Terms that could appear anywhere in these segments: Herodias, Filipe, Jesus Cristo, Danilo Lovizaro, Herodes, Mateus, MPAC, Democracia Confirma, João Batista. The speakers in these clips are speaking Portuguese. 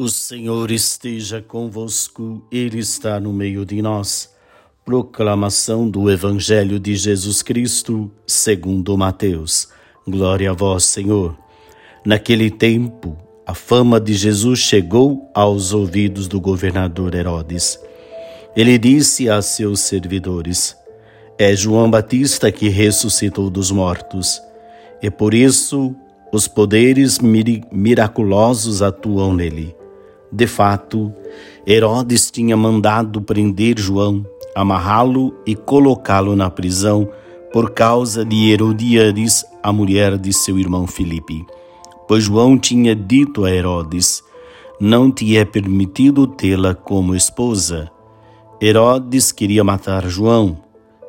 O Senhor esteja convosco, Ele está no meio de nós. Proclamação do Evangelho de Jesus Cristo, segundo Mateus. Glória a vós, Senhor. Naquele tempo, a fama de Jesus chegou aos ouvidos do governador Herodes. Ele disse a seus servidores: é João Batista que ressuscitou dos mortos, e por isso os poderes miraculosos atuam nele. De fato, Herodes tinha mandado prender João, amarrá-lo e colocá-lo na prisão por causa de Herodias, a mulher de seu irmão Filipe. Pois João tinha dito a Herodes: não te é permitido tê-la como esposa. Herodes queria matar João,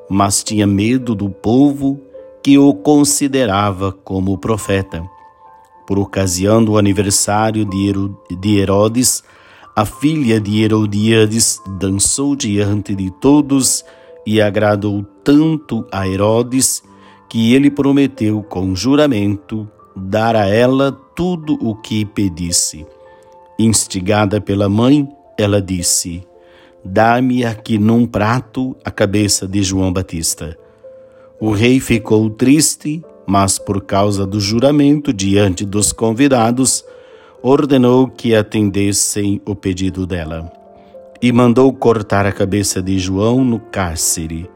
mas tinha medo do povo que o considerava como profeta. Por ocasião do aniversário de Herodes, a filha de Herodias dançou diante de todos e agradou tanto a Herodes que ele prometeu com juramento dar a ela tudo o que pedisse. Instigada pela mãe, ela disse: dá-me aqui num prato a cabeça de João Batista. O rei ficou triste, mas por causa do juramento diante dos convidados, ordenou que atendessem o pedido dela e mandou cortar a cabeça de João no cárcere.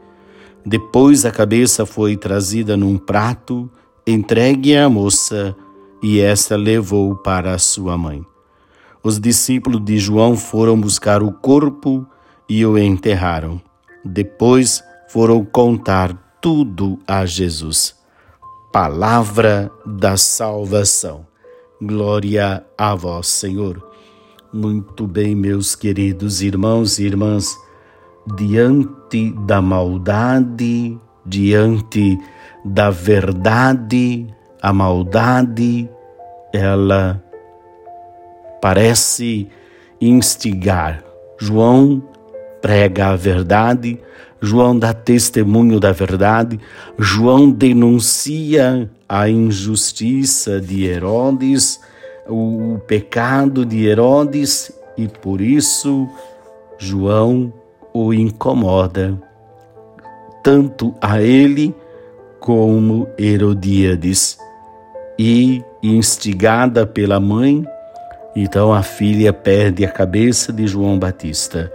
Depois a cabeça foi trazida num prato, entregue à moça, e esta levou para sua mãe. Os discípulos de João foram buscar o corpo e o enterraram. Depois foram contar tudo a Jesus. Palavra da salvação. Glória a vós, Senhor. Muito bem, meus queridos irmãos e irmãs, diante da maldade, diante da verdade, a maldade, ela parece instigar. João prega a verdade, João dá testemunho da verdade, João denuncia a injustiça de Herodes, o pecado de Herodes, e por isso João o incomoda, tanto a ele como Herodias. E instigada pela mãe, então a filha perde a cabeça de João Batista.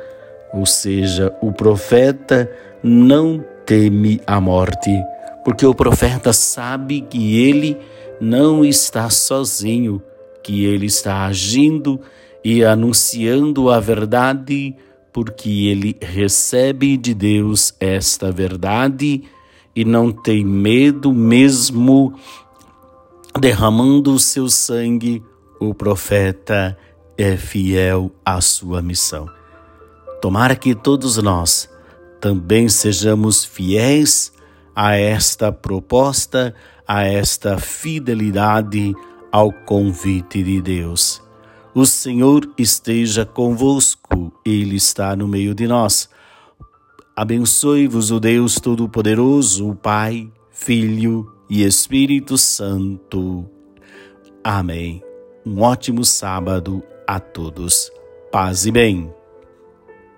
Ou seja, o profeta não teme a morte, porque o profeta sabe que ele não está sozinho, que ele está agindo e anunciando a verdade, porque ele recebe de Deus esta verdade e não tem medo, mesmo derramando o seu sangue, o profeta é fiel à sua missão. Tomara que todos nós também sejamos fiéis a esta proposta, a esta fidelidade ao convite de Deus. O Senhor esteja convosco, Ele está no meio de nós. Abençoe-vos o Deus Todo-Poderoso, o Pai, Filho e Espírito Santo. Amém. Um ótimo sábado a todos. Paz e bem.